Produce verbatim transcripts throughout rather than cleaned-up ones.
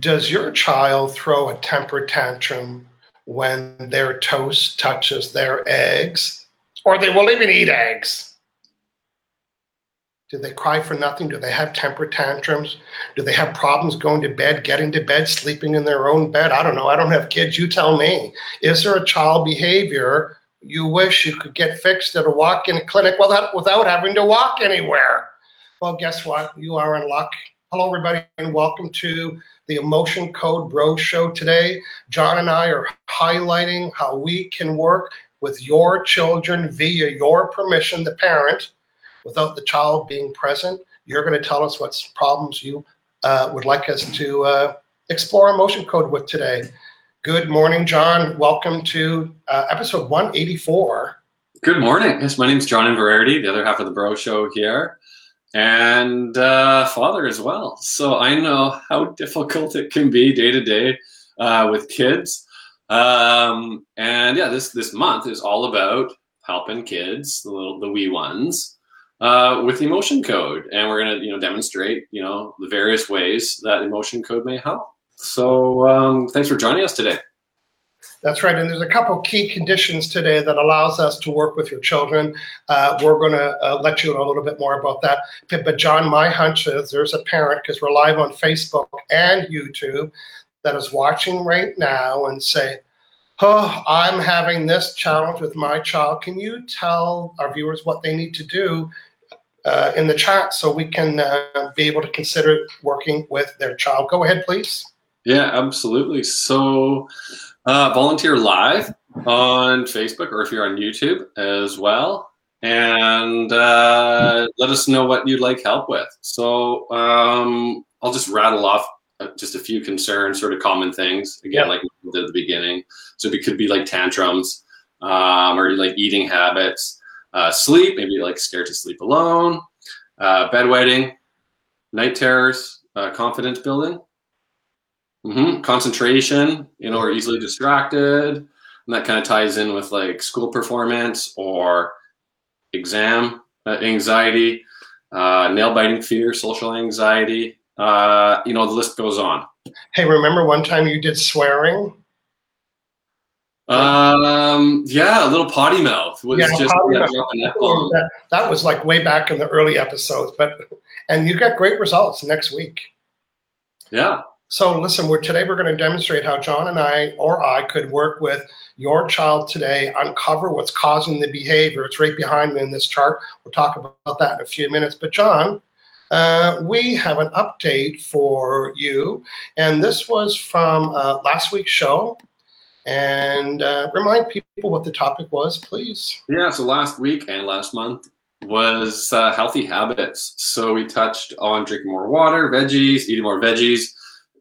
does your child throw a temper tantrum when their toast touches their eggs? Or they will even eat eggs. Do they cry for nothing? Do they have temper tantrums? Do they have problems going to bed, getting to bed, sleeping in their own bed? I don't know. I don't have kids. You tell me. Is there a child behavior you wish you could get fixed at a walk-in clinic without, without having to walk anywhere? Well, guess what? You are in luck. Hello, everybody, and welcome to the Emotion Code Bro Show today. John and I are highlighting how we can work with your children via your permission, the parent, without the child being present. You're going to tell us what problems you uh, would like us to uh, explore Emotion Code with today. Good morning, John. Welcome to uh, episode one eighty-four. Good morning. Yes, my name's John Inverarity, the other half of the Bro Show here, and uh, father as well. So I know how difficult it can be day to day uh, with kids. Um, and yeah, this, this month is all about helping kids, the little, the wee ones, uh, with the emotion code. And we're going to, you know, demonstrate, you know, the various ways that emotion code may help. So, um, thanks for joining us today. That's right. And there's a couple key conditions today that allows us to work with your children. Uh, we're going to uh, let you know a little bit more about that. But John, my hunch is there's a parent, because we're live on Facebook and YouTube, that is watching right now and say, oh, I'm having this challenge with my child. Can you tell our viewers what they need to do uh, in the chat so we can uh, be able to consider working with their child? Go ahead, please. Yeah, absolutely. So uh, volunteer live on Facebook, or if you're on YouTube as well, and uh, let us know what you'd like help with. So um, I'll just rattle off just a few concerns, sort of common things. Again, like we did at the beginning. So it could be like tantrums, um, or like eating habits, uh, sleep, maybe like scared to sleep alone, uh, bedwetting, night terrors, uh, confidence building, mm-hmm. concentration, you know, or easily distracted. And that kind of ties in with like school performance or exam uh, anxiety, uh, nail biting fear, social anxiety. Uh, you know, the list goes on. Hey, remember one time you did swearing? Um, yeah, a little potty mouth. Was yeah, just, potty yeah, mouth. That, that was like way back in the early episodes, but, and you got great results next week. Yeah. So listen, we're, today we're going to demonstrate how John and I, or I, could work with your child today, uncover what's causing the behavior. It's right behind me in this chart. We'll talk about that in a few minutes, but John, Uh, we have an update for you, and this was from uh, last week's show. And uh, remind people what the topic was, please. Yeah, so last week and last month was uh, healthy habits. So we touched on drinking more water, veggies, eating more veggies,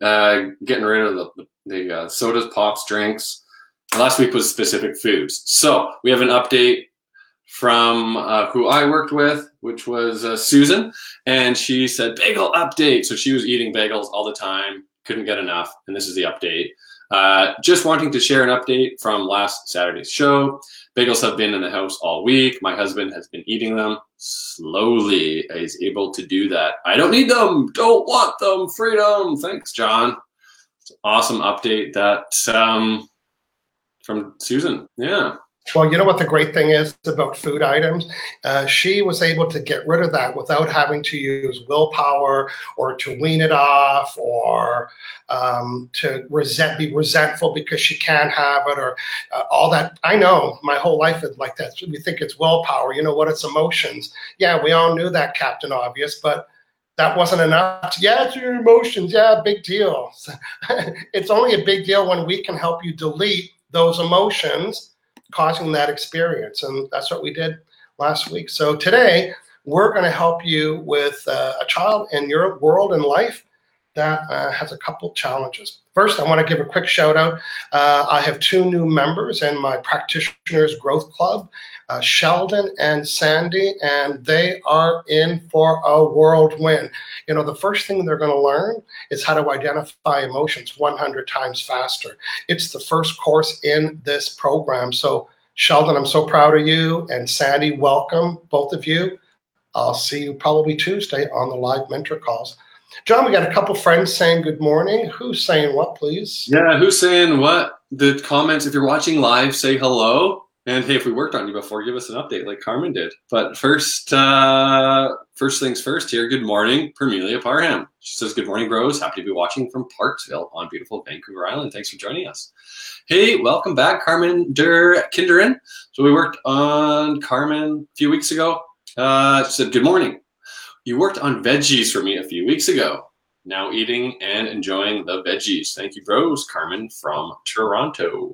uh, getting rid of the, the uh, sodas, pops, drinks. Last week was specific foods. So we have an update from uh, who I worked with, which was uh, Susan, and she said bagel update. So she was eating bagels all the time, couldn't get enough, and this is the update. Uh, just wanting to share an update from last Saturday's show. Bagels have been in the house all week. My husband has been eating them slowly. He's able to do that. I don't need them. Don't want them. Freedom. Thanks, John. It's an awesome update that um, from Susan. Yeah. Well, you know what the great thing is about food items? Uh, she was able to get rid of that without having to use willpower or to wean it off or um, to resent, be resentful because she can't have it or uh, all that. I know my whole life is like that. We think it's willpower. You know what? It's emotions. Yeah, we all knew that, Captain Obvious, but that wasn't enough. Yeah, it's your emotions. Yeah, big deal. It's only a big deal when we can help you delete those emotions causing that experience, and that's what we did last week. So today we're going to help you with uh, a child in your world and life that uh, has a couple challenges. First, I want to give a quick shout out. Uh, I have two new members in my Practitioners Growth Club, uh, Sheldon and Sandy, and they are in for a whirlwind. You know, the first thing they're going to learn is how to identify emotions one hundred times faster. It's the first course in this program. So Sheldon, I'm so proud of you, and Sandy, welcome, both of you. I'll see you probably Tuesday on the live mentor calls. John, we got a couple friends saying good morning. Who's saying what, please? Yeah, who's saying what? The comments, if you're watching live, say hello. And hey, if we worked on you before, give us an update like Carmen did. But first, uh, first things first here, good morning, Premelia Parham. She says, good morning, bros. Happy to be watching from Parksville on beautiful Vancouver Island. Thanks for joining us. Hey, welcome back, Carmen Der Kinderen. So we worked on Carmen a few weeks ago. Uh, she said, good morning. You worked on veggies for me a few weeks ago. Now eating and enjoying the veggies. Thank you, bros. Carmen from Toronto.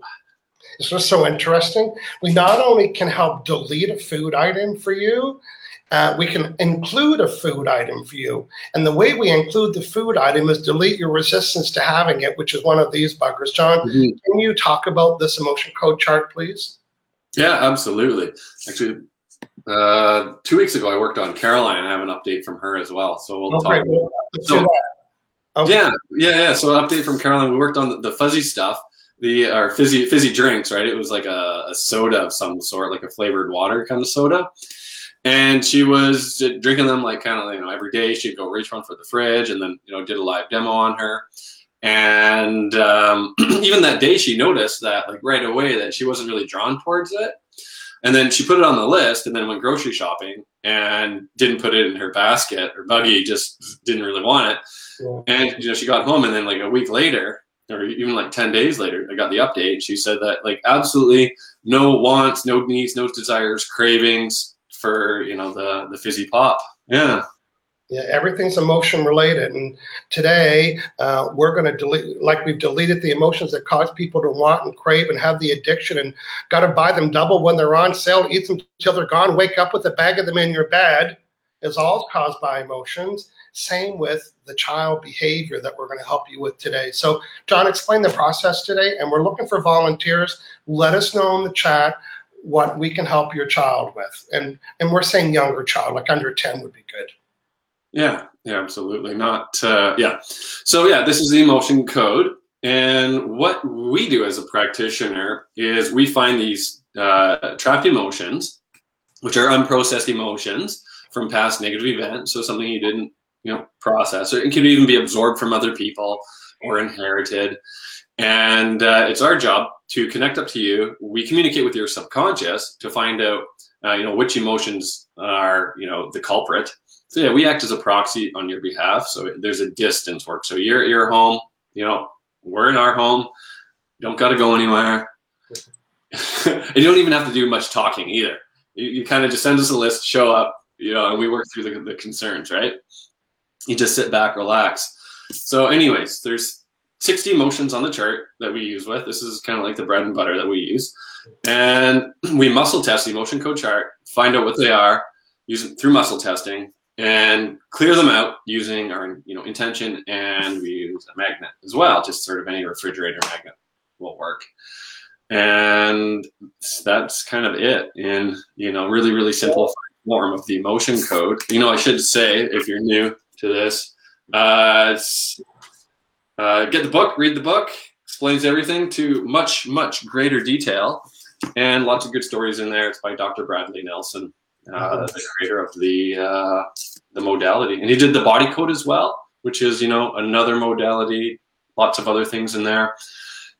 This was so interesting. We not only can help delete a food item for you, uh, we can include a food item for you. And the way we include the food item is delete your resistance to having it, which is one of these buggers. John, mm-hmm. Can you talk about this emotion code chart, please? Yeah, absolutely. Actually, uh, two weeks ago, I worked on Caroline, and I have an update from her as well. So we'll oh, talk great. about that. So, okay. Yeah, yeah, yeah. So an update from Caroline. We worked on the, the fuzzy stuff. The our fizzy fizzy drinks, right? It was like a, a soda of some sort, like a flavored water kind of soda. And she was drinking them like kind of, you know, every day. She'd go reach one for the fridge, and then, you know, did a live demo on her. And um, even that day, she noticed that like right away that she wasn't really drawn towards it. And then she put it on the list, and then went grocery shopping and didn't put it in her basket. Her buggy just didn't really want it. Yeah. And you know, she got home, and then like a week later, or even like ten days later, I got the update. She said that like absolutely no wants, no needs, no desires, cravings for, you know, the, the fizzy pop. Yeah. Yeah, everything's emotion related. And today uh, we're going to delete, like we've deleted the emotions that cause people to want and crave and have the addiction and got to buy them double when they're on sale, eat them till they're gone, wake up with a bag of them in your bed. Is all caused by emotions. Same with the child behavior that we're going to help you with today. So, John, explain the process today, and we're looking for volunteers. Let us know in the chat what we can help your child with. And and we're saying younger child, like under ten would be good. Yeah, yeah, absolutely. Not, uh, yeah. So, yeah, this is the emotion code. And what we do as a practitioner is we find these uh, trapped emotions, which are unprocessed emotions from past negative events, so something you didn't, you know, process, or it could even be absorbed from other people or inherited. And uh, it's our job to connect up to you. We communicate with your subconscious to find out, uh, you know, which emotions are, you know, the culprit. So yeah, we act as a proxy on your behalf. So there's a distance work. So you're at your home, you know, we're in our home. You don't got to go anywhere. And you don't even have to do much talking either. You, you kind of just send us a list, show up, you know, and we work through the, the concerns, right? You just sit back, relax. So anyways, there's sixty emotions on the chart that we use with. This is kind of like the bread and butter that we use. And we muscle test the emotion code chart, find out what they are, use it through muscle testing, and clear them out using our, you know, intention. And we use a magnet as well, just sort of any refrigerator magnet will work. And that's kind of it. And, you know, really, really simple form of the emotion code. You know, I should say, if you're new to this, uh, uh, get the book, read the book, explains everything to much, much greater detail, and lots of good stories in there. It's by Doctor Bradley Nelson, uh, the creator of the uh, the modality, and he did the Body Code as well, which is, you know, another modality. Lots of other things in there,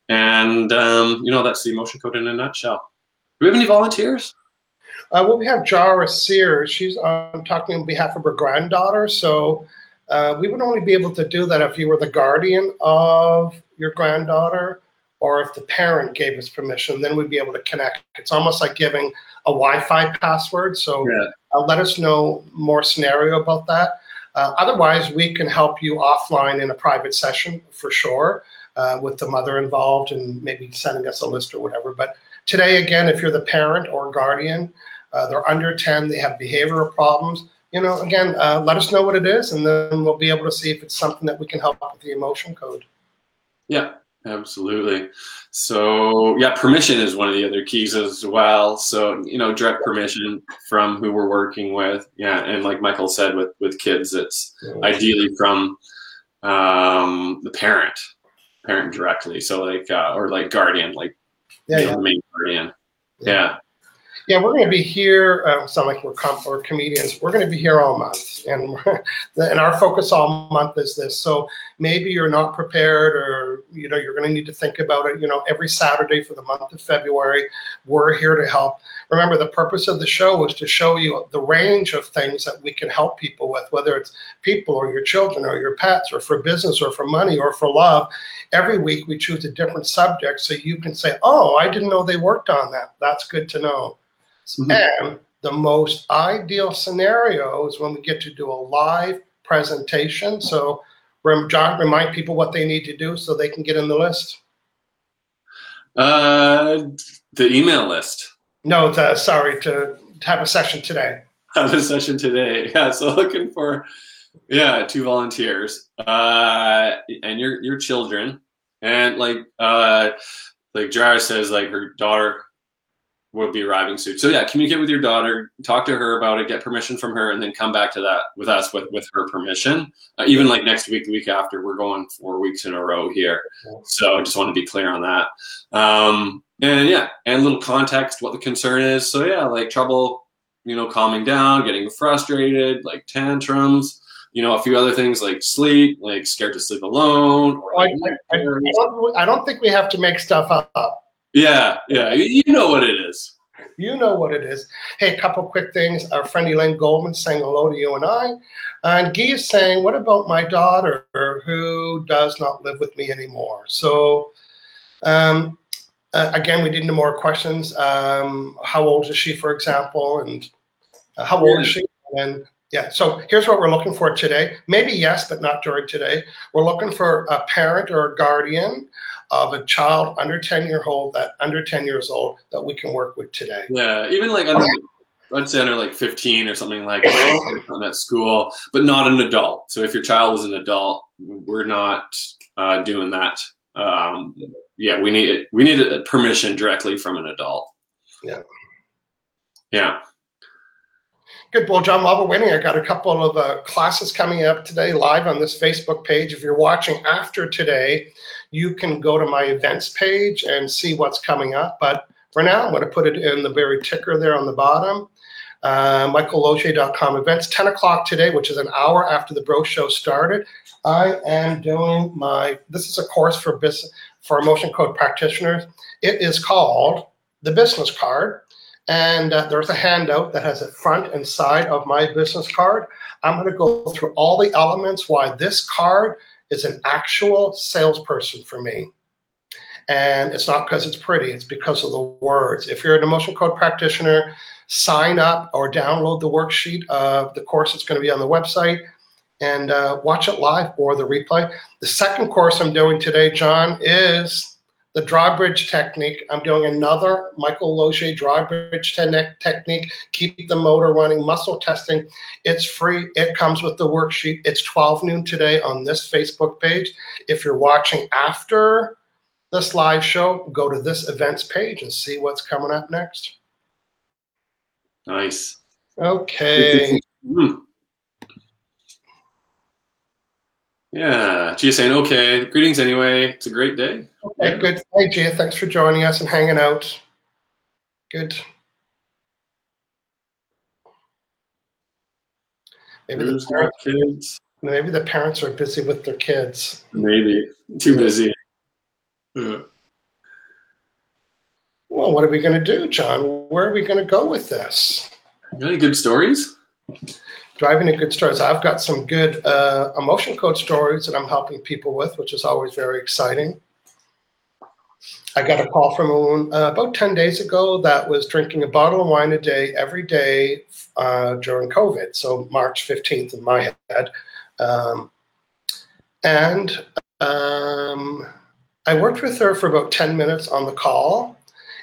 and um, you know, that's the emotion code in a nutshell. Do we have any volunteers? Uh, well, we have Jara Sears. She's um, talking on behalf of her granddaughter. So uh, we would only be able to do that if you were the guardian of your granddaughter or if the parent gave us permission, then we'd be able to connect. It's almost like giving a Wi-Fi password. So yeah. uh, let us know more scenario about that. Uh, otherwise, we can help you offline in a private session for sure uh, with the mother involved and maybe sending us a list or whatever. But today, again, if you're the parent or guardian, uh, they're under ten, they have behavioral problems, you know, again, uh, let us know what it is, and then we'll be able to see if it's something that we can help with the emotion code. Yeah, absolutely. So, yeah, permission is one of the other keys as well. So, you know, direct permission from who we're working with. Yeah, and like Michael said, with, with kids, it's mm-hmm. ideally from um, the parent, parent directly. So, like, uh, or like guardian, like, yeah, yeah. The main guardian. Yeah. yeah. Yeah, we're going to be here. Uh, sound like we're, com- we're comedians. We're going to be here all month, and and our focus all month is this. So maybe you're not prepared, or you know you're going to need to think about it. You know, every Saturday for the month of February, we're here to help. Remember, the purpose of the show was to show you the range of things that we can help people with, whether it's people or your children or your pets, or for business or for money or for love. Every week we choose a different subject, so you can say, "Oh, I didn't know they worked on that. That's good to know." Mm-hmm. And the most ideal scenario is when we get to do a live presentation. So John, remind people what they need to do so they can get in the list. Uh, the email list. No, to, sorry, to have a session today. Have a session today. Yeah, so looking for, yeah, two volunteers uh, and your your children. And like uh, like Jara says, like her daughter will be arriving soon. So yeah, communicate with your daughter, talk to her about it, get permission from her, and then come back to that with us with, with her permission. Uh, even like next week, the week after, we're going four weeks in a row here. So I just want to be clear on that. Um, and yeah, and a little context, what the concern is. So yeah, like trouble, you know, calming down, getting frustrated, like tantrums, you know, a few other things like sleep, like scared to sleep alone. Or like, I, I, I, don't, I don't think we have to make stuff up. Yeah, yeah, you know what it is. You know what it is. Hey, a couple quick things. Our friend Elaine Goldman saying hello to you and I. And Gia is saying, what about my daughter who does not live with me anymore? So, um, uh, again, we did no more questions. Um, how old is she, for example? And uh, how old is she? And yeah, so here's what we're looking for today. Maybe yes, but not during today. We're looking for a parent or a guardian of a child under ten year old that under ten years old that we can work with today. Yeah, even like under, I'd say under like fifteen or something like that on that school, but not an adult. So if your child was an adult, we're not uh, doing that. Um, yeah, we need we need a permission directly from an adult. Yeah. Yeah. Good. Well, John, while we're waiting, I got a couple of uh, classes coming up today live on this Facebook page. If you're watching after today, you can go to my events page and see what's coming up. But for now, I'm going to put it in the very ticker there on the bottom. Uh, michael losier dot com events, ten o'clock today, which is an hour after the Bro Show started. I am doing my, this is a course for business, for Emotion Code practitioners. It is called The Business Card. And uh, there's a handout that has a front and side of my business card. I'm going to go through all the elements why this card is an actual salesperson for me. And it's not because it's pretty. It's because of the words. If you're an Emotion Code practitioner, sign up or download the worksheet of the course. It's going to be on the website. And uh, watch it live or the replay. The second course I'm doing today, John, is the drawbridge technique. I'm doing another Michael Losier drawbridge te- technique. Keep the motor running, muscle testing. It's free. It comes with the worksheet. It's twelve noon today on this Facebook page. If you're watching after this live show, go to this events page and see what's coming up next. Nice. Okay. Mm. Yeah, Gia's saying, okay, greetings anyway. It's a great day. Okay, good. Hey, Gia, thanks for joining us and hanging out. Good. Maybe the, parents, kids. maybe the parents are busy with their kids. Maybe. Too busy. Yeah. Well, what are we going to do, John? Where are we going to go with this? Any good stories? Driving to good stories. I've got some good uh, Emotion Code stories that I'm helping people with, which is always very exciting. I got a call from a woman uh, about ten days ago that was drinking a bottle of wine a day every day uh, during COVID, so March fifteenth in my head. Um, and um, I worked with her for about ten minutes on the call.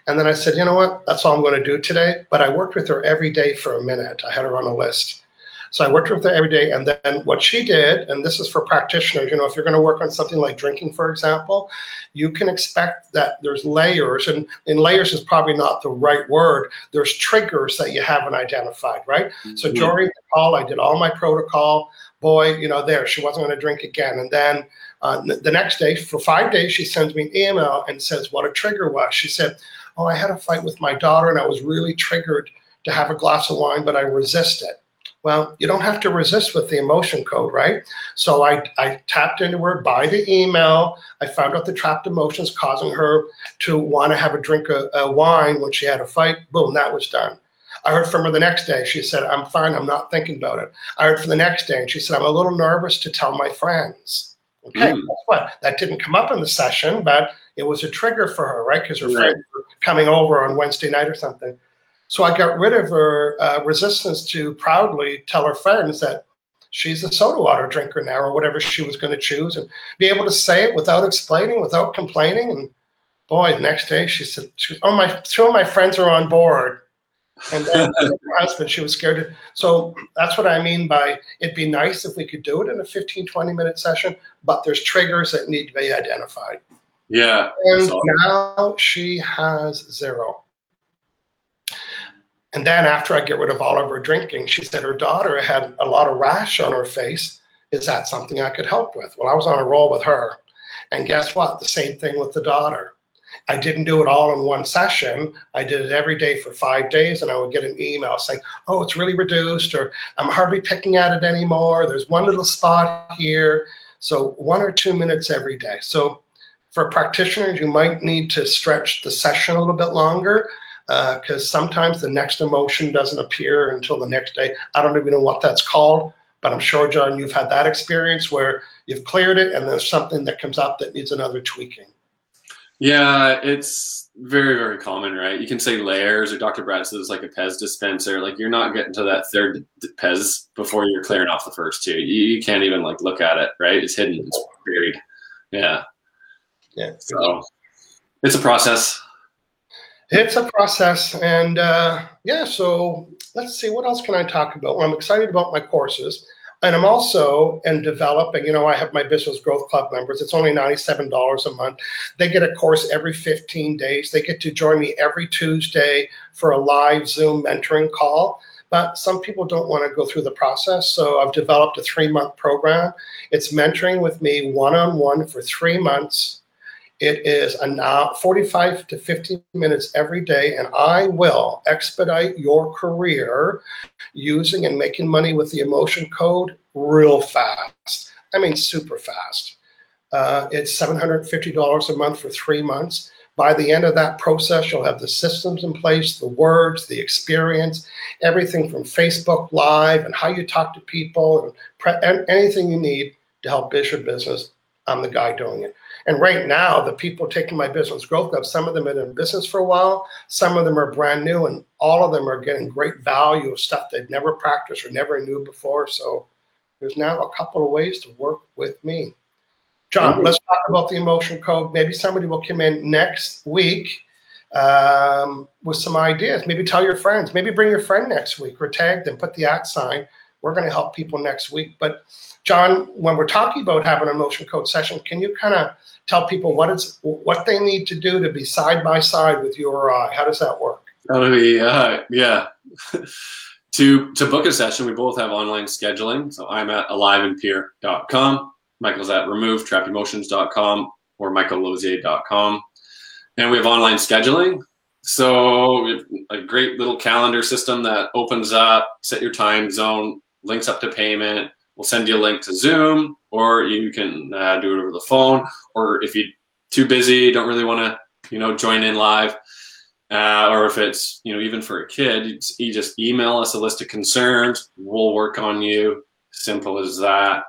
And then I said, you know what, that's all I'm going to do today. But I worked with her every day for a minute. I had her on a list. So I worked with her every day, and then what she did, and this is for practitioners, you know, if you're going to work on something like drinking, for example, you can expect that there's layers, and, and layers is probably not the right word. There's triggers that you haven't identified, right? Mm-hmm. So during the call, I did all my protocol. Boy, you know, there, she wasn't going to drink again. And then uh, the next day, for five days, she sends me an email and says what a trigger was. She said, oh, I had a fight with my daughter and I was really triggered to have a glass of wine, but I resisted. Well, you don't have to resist with the emotion code, right? So I, I tapped into her by the email. I found out the trapped emotions causing her to want to have a drink of, of wine when she had a fight. Boom, that was done. I heard from her the next day. She said, I'm fine. I'm not thinking about it. I heard from the next day, and she said, I'm a little nervous to tell my friends. Okay, mm. Guess what? That didn't come up in the session, but it was a trigger for her, right? Because her right. friends were coming over on Wednesday night or something. So I got rid of her uh, resistance to proudly tell her friends that she's a soda water drinker now or whatever she was going to choose, and be able to say it without explaining, without complaining. And boy, the next day she said, oh, my, two of my friends are on board. And then her husband, she was scared. So that's what I mean by it'd be nice if we could do it in a fifteen, twenty minute session, but there's triggers that need to be identified. Yeah. And awesome. Now she has zero. And then after I get rid of all of her drinking, she said her daughter had a lot of rash on her face. Is that something I could help with? Well, I was on a roll with her. And guess what? The same thing with the daughter. I didn't do it all in one session. I did it every day for five days, and I would get an email saying, oh, it's really reduced, or I'm hardly picking at it anymore. There's one little spot here. So one or two minutes every day. So for practitioners, you might need to stretch the session a little bit longer, because uh, sometimes the next emotion doesn't appear until the next day. I don't even know what that's called, but I'm sure, John, you've had that experience where you've cleared it and there's something that comes up that needs another tweaking. Yeah, it's very, very common, right? You can say layers, or Doctor Brad says like a Pez dispenser. Like, you're not getting to that third Pez before you're clearing off the first two. You, you can't even like look at it, right? It's hidden, it's buried. Yeah. Yeah. So it's a process. It's a process, and uh, yeah, so let's see, what else can I talk about? Well, I'm excited about my courses, and I'm also in developing, you know, I have my Business Growth Club members. It's only ninety-seven dollars a month. They get a course every fifteen days. They get to join me every Tuesday for a live Zoom mentoring call. But some people don't want to go through the process, so I've developed a three-month program. It's mentoring with me one-on-one for three months. It is an hour, forty-five to fifty minutes every day, and I will expedite your career using and making money with the emotion code real fast. I mean, super fast. Uh, it's seven hundred fifty dollars a month for three months. By the end of that process, you'll have the systems in place, the words, the experience, everything from Facebook Live and how you talk to people, and pre- and anything you need to help build your business. I'm the guy doing it. And right now, the people taking my Business Growth Club, some of them have been in business for a while, some of them are brand new, and all of them are getting great value of stuff they've never practiced or never knew before. So there's now a couple of ways to work with me. John, mm-hmm. Let's talk about the emotion code. Maybe somebody will come in next week um, with some ideas. Maybe tell your friends. Maybe bring your friend next week or tag them, put the at sign. We're going to help people next week. But John, when we're talking about having an emotion code session, can you kind of tell people what it's what they need to do to be side by side with you or I? How does that work? That'll be, uh, yeah. to to book a session, we both have online scheduling. So I'm at alive and peer dot com. Michael's at remove trap emotions dot com or michael losier dot com. And we have online scheduling. So we have a great little calendar system that opens up, set your time zone, links up to payment. We'll send you a link to Zoom, or you can uh, do it over the phone. Or if you're too busy, don't really want to, you know, join in live. Uh, or if it's, you know, even for a kid, you just email us a list of concerns. We'll work on you. Simple as that.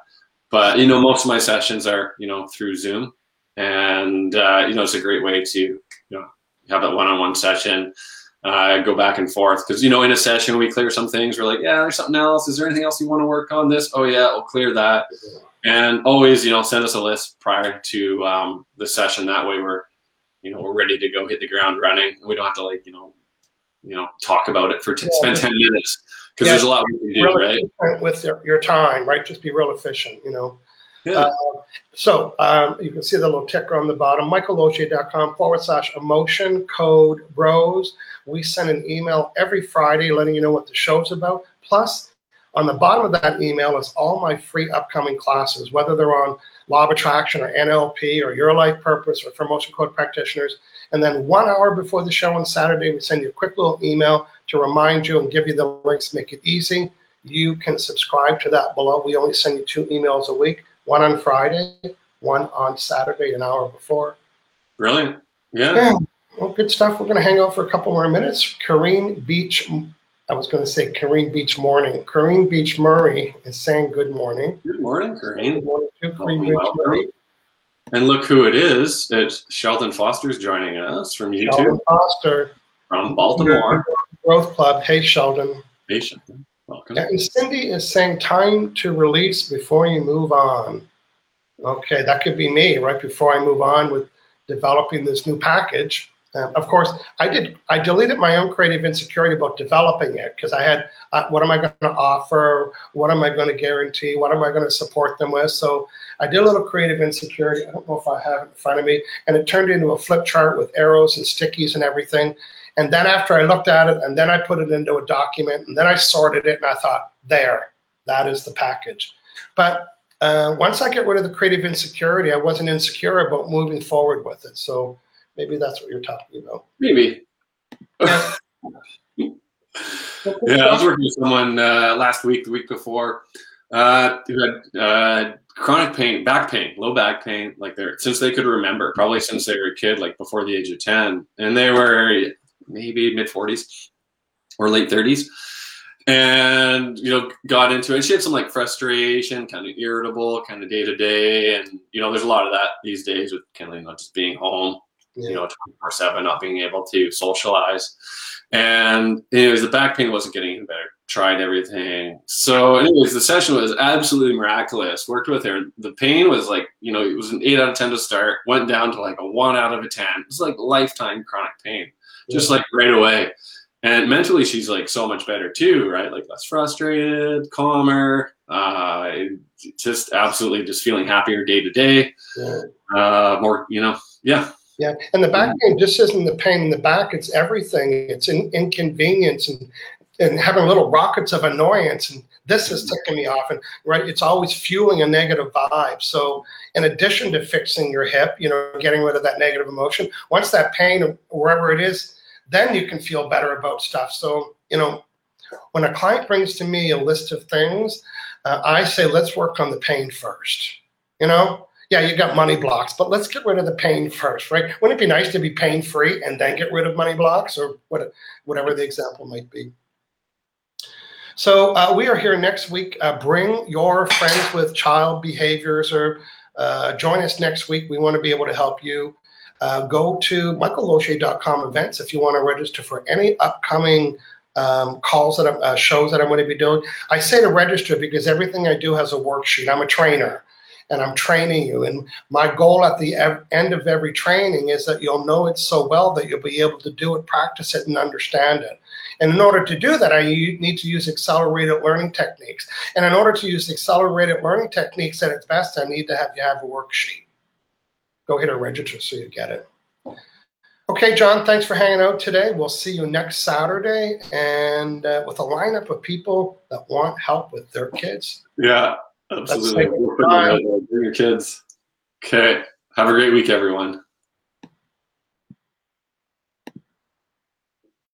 But, you know, most of my sessions are, you know, through Zoom. And, uh, you know, it's a great way to, you know, have that one-on-one session, uh, go back and forth. Because, you know, in a session, we clear some things. We're like, yeah, there's something else. Is there anything else you want to work on this? Oh, yeah, we'll clear that. And always, you know, send us a list prior to um, the session. That way we're, you know, we're ready to go hit the ground running. We don't have to, like, you know, you know, talk about it for, t- yeah. spend ten minutes. Because yeah, there's a lot we can do, right? With your, your time, right? Just be real efficient, you know. Yeah. Uh, so um, you can see the little ticker on the bottom, michael losier dot com forward slash emotion code bros. We send an email every Friday letting you know what the show's about. Plus, On the bottom of that email is all my free upcoming classes, whether they're on Law of Attraction or N L P or Your Life Purpose or for Emotion Code practitioners. And then one hour before the show on Saturday, we send you a quick little email to remind you and give you the links, make it easy. You can subscribe to that below. We only send you two emails a week, one on Friday, one on Saturday, an hour before. Brilliant. Yeah. yeah. Well, good stuff. We're going to hang out for a couple more minutes. Karine Beach, I was going to say Karine Beach Morning. Karine Beach Murray is saying good morning. Good morning, Karine. Good morning to Karine Beach Murray. And look who it is. It's Sheldon Foster's joining us from YouTube. Sheldon Foster. From Baltimore. Growth Club. Hey, Sheldon. Hey, Sheldon. Welcome. And Cindy is saying time to release before you move on. Okay, that could be me right before I move on with developing this new package. Um, of course, I did. I deleted my own creative insecurity about developing it because I had, uh, what am I going to offer? What am I going to guarantee? What am I going to support them with? So I did a little creative insecurity. I don't know if I have it in front of me. And it turned into a flip chart with arrows and stickies and everything. And then after I looked at it, and then I put it into a document, and then I sorted it, and I thought, there, that is the package. But uh, once I get rid of the creative insecurity, I wasn't insecure about moving forward with it. So maybe that's what you're talking about. Maybe. Yeah, yeah I was working with someone uh, last week, the week before, uh, who had uh, chronic pain, back pain, low back pain, like they're, since they could remember, probably since they were a kid, like before the age of ten. And they were maybe mid forties or late thirties. And, you know, got into it. She had some like frustration, kind of irritable, kind of day to day. And, you know, there's a lot of that these days with kind of, you know, just being home, yeah. you know, twenty-four seven, not being able to socialize. And anyways, the back pain wasn't getting any better. Tried everything. So anyways, the session was absolutely miraculous. Worked with her. The pain was like, you know, it was an eight out of ten to start, went down to like a one out of a ten. It was like lifetime chronic pain, yeah. just like right away. And mentally, she's like so much better too, right? Like less frustrated, calmer, uh, just absolutely just feeling happier day to day, yeah. uh, more, you know, yeah. Yeah, and the back pain just isn't the pain in the back, it's everything. It's an inconvenience and, and having little rockets of annoyance, and this is ticking me off, and right, it's always fueling a negative vibe. So in addition to fixing your hip, you know, getting rid of that negative emotion, once that pain, wherever it is, then you can feel better about stuff. So, you know, when a client brings to me a list of things, uh, I say, let's work on the pain first, you know? Yeah, you got money blocks, but let's get rid of the pain first, right? Wouldn't it be nice to be pain-free and then get rid of money blocks or what, whatever the example might be? So uh, we are here next week. Uh, bring your friends with child behaviors or uh, join us next week. We want to be able to help you. Uh, go to michael losier dot com events if you want to register for any upcoming Um, calls that I'm, uh, shows that I'm going to be doing. I say to register because everything I do has a worksheet. I'm a trainer, and I'm training you. And my goal at the ev- end of every training is that you'll know it so well that you'll be able to do it, practice it, and understand it. And in order to do that, I u- need to use accelerated learning techniques. And in order to use accelerated learning techniques at its best, I need to have you have a worksheet. Go hit a register so you get it. Okay, John, thanks for hanging out today. We'll see you next Saturday and uh, with a lineup of people that want help with their kids. Yeah, absolutely. Bring your kids. Okay, have a great week, everyone.